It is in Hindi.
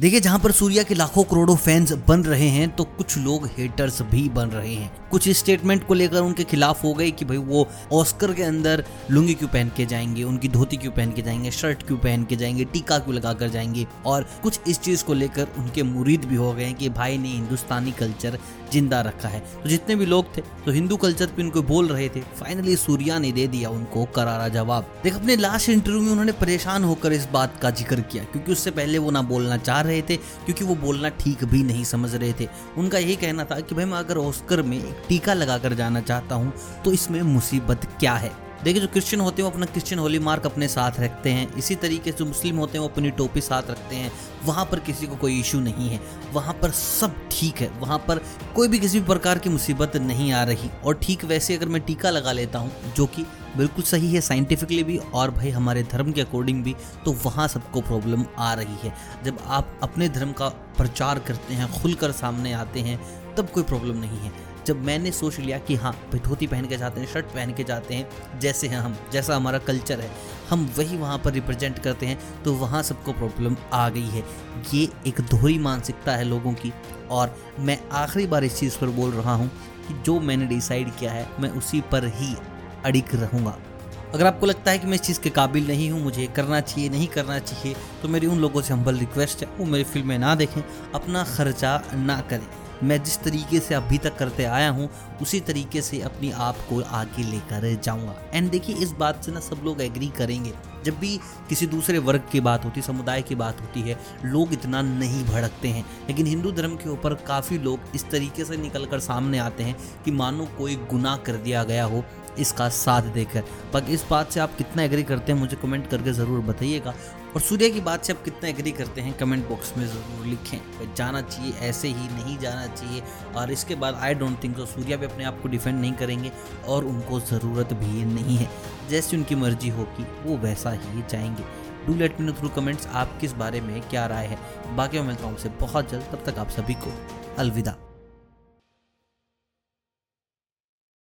देखिए, जहां पर सूर्या के लाखों करोड़ों फैंस बन रहे हैं तो कुछ लोग हेटर्स भी बन रहे हैं। कुछ इस स्टेटमेंट को लेकर उनके खिलाफ हो गए कि भाई वो ऑस्कर के अंदर लुंगी क्यों पहन के जाएंगे, उनकी धोती क्यों पहन के जाएंगे, शर्ट क्यों पहन के जाएंगे, टीका क्यों लगा कर जाएंगे। और कुछ इस चीज़ को लेकर उनके मुरीद भी हो गए कि भाई ने हिंदुस्तानी कल्चर जिंदा रखा है। तो जितने भी लोग थे तो हिंदू कल्चर पे उनको बोल रहे थे। फाइनली सूर्या ने दे दिया उनको करारा जवाब। देख, अपने लास्ट इंटरव्यू में उन्होंने परेशान होकर इस बात का जिक्र किया क्योंकि उससे पहले वो ना बोलना चाह रहे थे, क्योंकि वो बोलना ठीक भी नहीं समझ रहे थे। उनका यही कहना था कि भाई मैं अगर ऑस्कर में एक टीका लगाकर जाना चाहता हूँ तो इसमें मुसीबत क्या है। देखिए, जो क्रिश्चियन होते हैं वो अपना क्रिश्चियन होली मार्क अपने साथ रखते हैं, इसी तरीके से जो मुस्लिम होते हैं वो अपनी टोपी साथ रखते हैं। वहाँ पर किसी को कोई इशू नहीं है, वहाँ पर सब ठीक है, वहाँ पर कोई भी किसी भी प्रकार की मुसीबत नहीं आ रही। और ठीक वैसे अगर मैं टीका लगा लेता हूँ, जो कि बिल्कुल सही है साइंटिफिकली भी और भाई हमारे धर्म के अकॉर्डिंग भी, तो वहाँ सबको प्रॉब्लम आ रही है। जब आप अपने धर्म का प्रचार करते हैं, खुलकर सामने आते हैं, तब कोई प्रॉब्लम नहीं है। जब मैंने सोच लिया कि हाँ भाई धोती पहन के जाते हैं, शर्ट पहन के जाते हैं, जैसे हैं हम, जैसा हमारा कल्चर है हम वही वहाँ पर रिप्रेजेंट करते हैं, तो वहाँ सबको प्रॉब्लम आ गई है। ये एक दोहरी मानसिकता है लोगों की। और मैं आखिरी बार इस चीज़ पर बोल रहा हूँ कि जो मैंने डिसाइड किया है मैं उसी पर ही अड़िग रहूँगा। अगर आपको लगता है कि मैं इस चीज़ के काबिल नहीं हूँ, मुझे करना चाहिए नहीं करना चाहिए, तो मेरी उन लोगों से हम्बल रिक्वेस्ट है, वो मेरी फिल्में ना देखें, अपना खर्चा ना करें। मैं जिस तरीके से अभी तक करते आया हूँ उसी तरीके से अपने आप को आगे लेकर जाऊँगा। एंड देखिए, इस बात से ना सब लोग एग्री करेंगे। जब भी किसी दूसरे वर्ग की बात होती, समुदाय की बात होती है, लोग इतना नहीं भड़कते हैं, लेकिन हिंदू धर्म के ऊपर काफ़ी लोग इस तरीके से निकल कर सामने आते हैं कि मानो कोई गुनाह कर दिया गया हो इसका साथ देकर। बाकी इस बात से आप कितना एग्री करते हैं मुझे कमेंट करके ज़रूर बताइएगा, और सूर्या की बात से आप कितना एग्री करते हैं कमेंट बॉक्स में ज़रूर लिखें। जाना चाहिए, ऐसे ही नहीं जाना चाहिए। और इसके बाद आई डोंट थिंक तो सूर्या भी अपने आप को डिफेंड नहीं करेंगे और उनको ज़रूरत भी नहीं है। जैसी उनकी मर्जी होगी वो वैसा ही जाएंगे। Do let me know through comments आप किस बारे में क्या राय है। बाकी मैं मिलता हूँ आपसे बहुत जल्द, तब तक आप सभी को अलविदा।